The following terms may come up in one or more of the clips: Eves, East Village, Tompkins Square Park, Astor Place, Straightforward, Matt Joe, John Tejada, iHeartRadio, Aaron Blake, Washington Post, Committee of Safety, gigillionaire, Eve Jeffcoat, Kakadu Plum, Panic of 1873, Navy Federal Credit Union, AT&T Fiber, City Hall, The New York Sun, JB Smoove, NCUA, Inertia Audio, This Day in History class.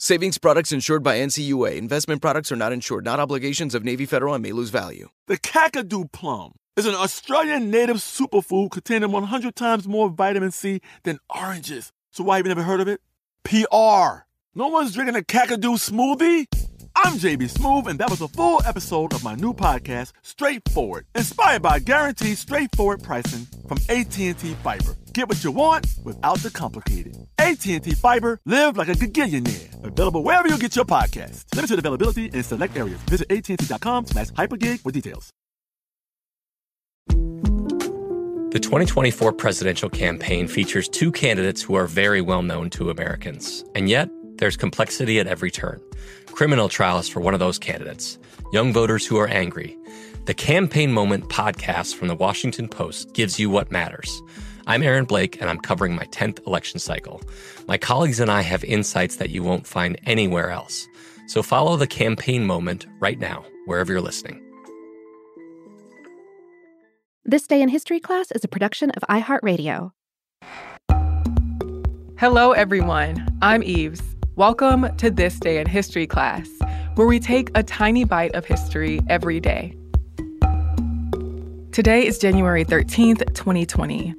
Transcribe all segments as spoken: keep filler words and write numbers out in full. Savings products insured by N C U A. Investment products are not insured, not obligations of Navy Federal and may lose value. The Kakadu Plum is an Australian native superfood containing one hundred times more vitamin C than oranges. So why have you never heard of it? P R. No one's drinking a Kakadu smoothie? I'm J B Smoove, and that was a full episode of my new podcast, Straightforward, inspired by guaranteed straightforward pricing from A T and T Fiber. Get what you want without the complicated. A T and T Fiber, live like a gigillionaire. Available wherever you get your podcast. Limited availability in select areas. Visit AT&T.com slash hypergig for details. The twenty twenty-four presidential campaign features two candidates who are very well known to Americans. And yet, there's complexity at every turn. Criminal trials for one of those candidates. Young voters who are angry. The Campaign Moment podcast from the Washington Post gives you what matters. I'm Aaron Blake, and I'm covering my tenth election cycle. My colleagues and I have insights that you won't find anywhere else. So follow the Campaign Moment right now, wherever you're listening. This Day in History Class is a production of iHeartRadio. Hello, everyone. I'm Eves. Welcome to This Day in History Class, where we take a tiny bite of history every day. Today is January thirteenth, twenty twenty.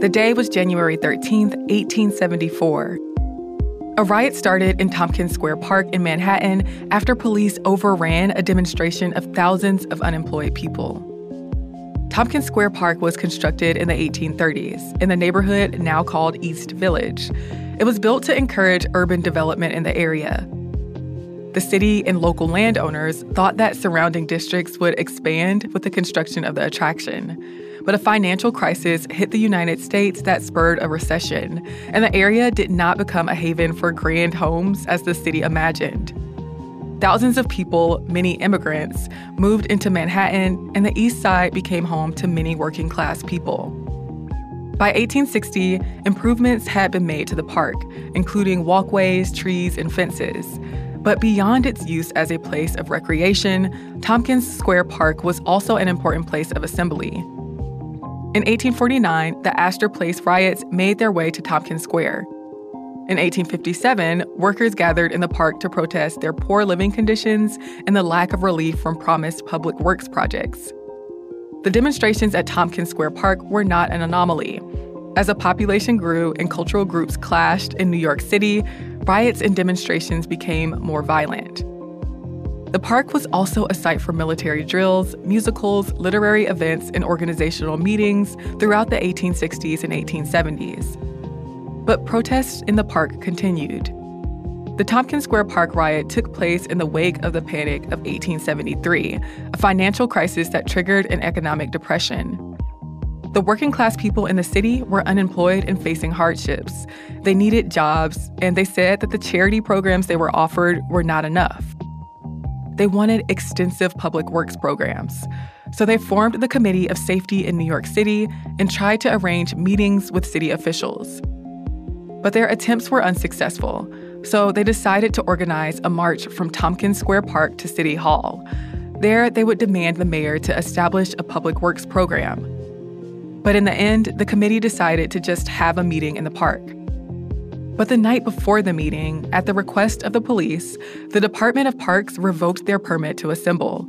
The day was January thirteenth, eighteen seventy-four. A riot started in Tompkins Square Park in Manhattan after police overran a demonstration of thousands of unemployed people. Tompkins Square Park was constructed in the eighteen thirties in the neighborhood now called East Village. It was built to encourage urban development in the area. The city and local landowners thought that surrounding districts would expand with the construction of the attraction. But a financial crisis hit the United States that spurred a recession, and the area did not become a haven for grand homes as the city imagined. Thousands of people, many immigrants, moved into Manhattan, and the East Side became home to many working-class people. By eighteen sixty, improvements had been made to the park, including walkways, trees, and fences. But beyond its use as a place of recreation, Tompkins Square Park was also an important place of assembly. In eighteen forty-nine, the Astor Place riots made their way to Tompkins Square. In eighteen fifty-seven, workers gathered in the park to protest their poor living conditions and the lack of relief from promised public works projects. The demonstrations at Tompkins Square Park were not an anomaly. As the population grew and cultural groups clashed in New York City, riots and demonstrations became more violent. The park was also a site for military drills, musicals, literary events, and organizational meetings throughout the eighteen sixties and eighteen seventies. But protests in the park continued. The Tompkins Square Park riot took place in the wake of the Panic of eighteen seventy-three, a financial crisis that triggered an economic depression. The working-class people in the city were unemployed and facing hardships. They needed jobs, and they said that the charity programs they were offered were not enough. They wanted extensive public works programs. So they formed the Committee of Safety in New York City and tried to arrange meetings with city officials. But their attempts were unsuccessful, so they decided to organize a march from Tompkins Square Park to City Hall. There, they would demand the mayor to establish a public works program. But in the end, the committee decided to just have a meeting in the park. But the night before the meeting, at the request of the police, the Department of Parks revoked their permit to assemble.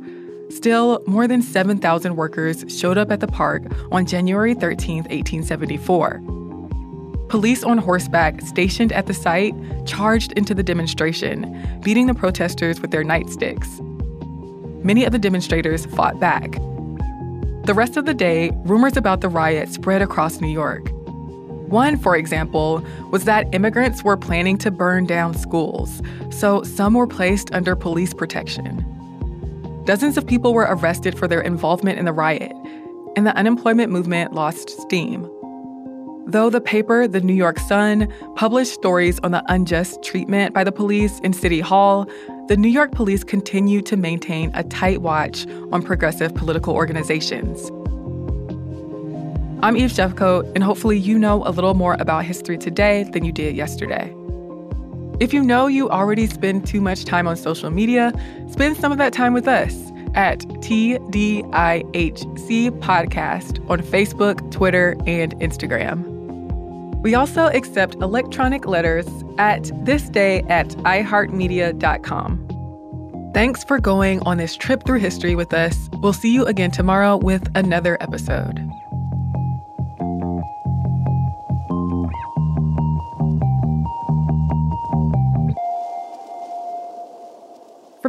Still, more than seven thousand workers showed up at the park on January thirteenth, eighteen seventy-four. Police on horseback stationed at the site charged into the demonstration, beating the protesters with their nightsticks. Many of the demonstrators fought back. The rest of the day, rumors about the riot spread across New York. One, for example, was that immigrants were planning to burn down schools, so some were placed under police protection. Dozens of people were arrested for their involvement in the riot, and the unemployment movement lost steam. Though the paper, The New York Sun, published stories on the unjust treatment by the police in City Hall, the New York police continued to maintain a tight watch on progressive political organizations. I'm Eve Jeffcoat, and hopefully you know a little more about history today than you did yesterday. If you know you already spend too much time on social media, spend some of that time with us at T D I H C Podcast on Facebook, Twitter, and Instagram. We also accept electronic letters at this day at i heart media dot com. Thanks for going on this trip through history with us. We'll see you again tomorrow with another episode. For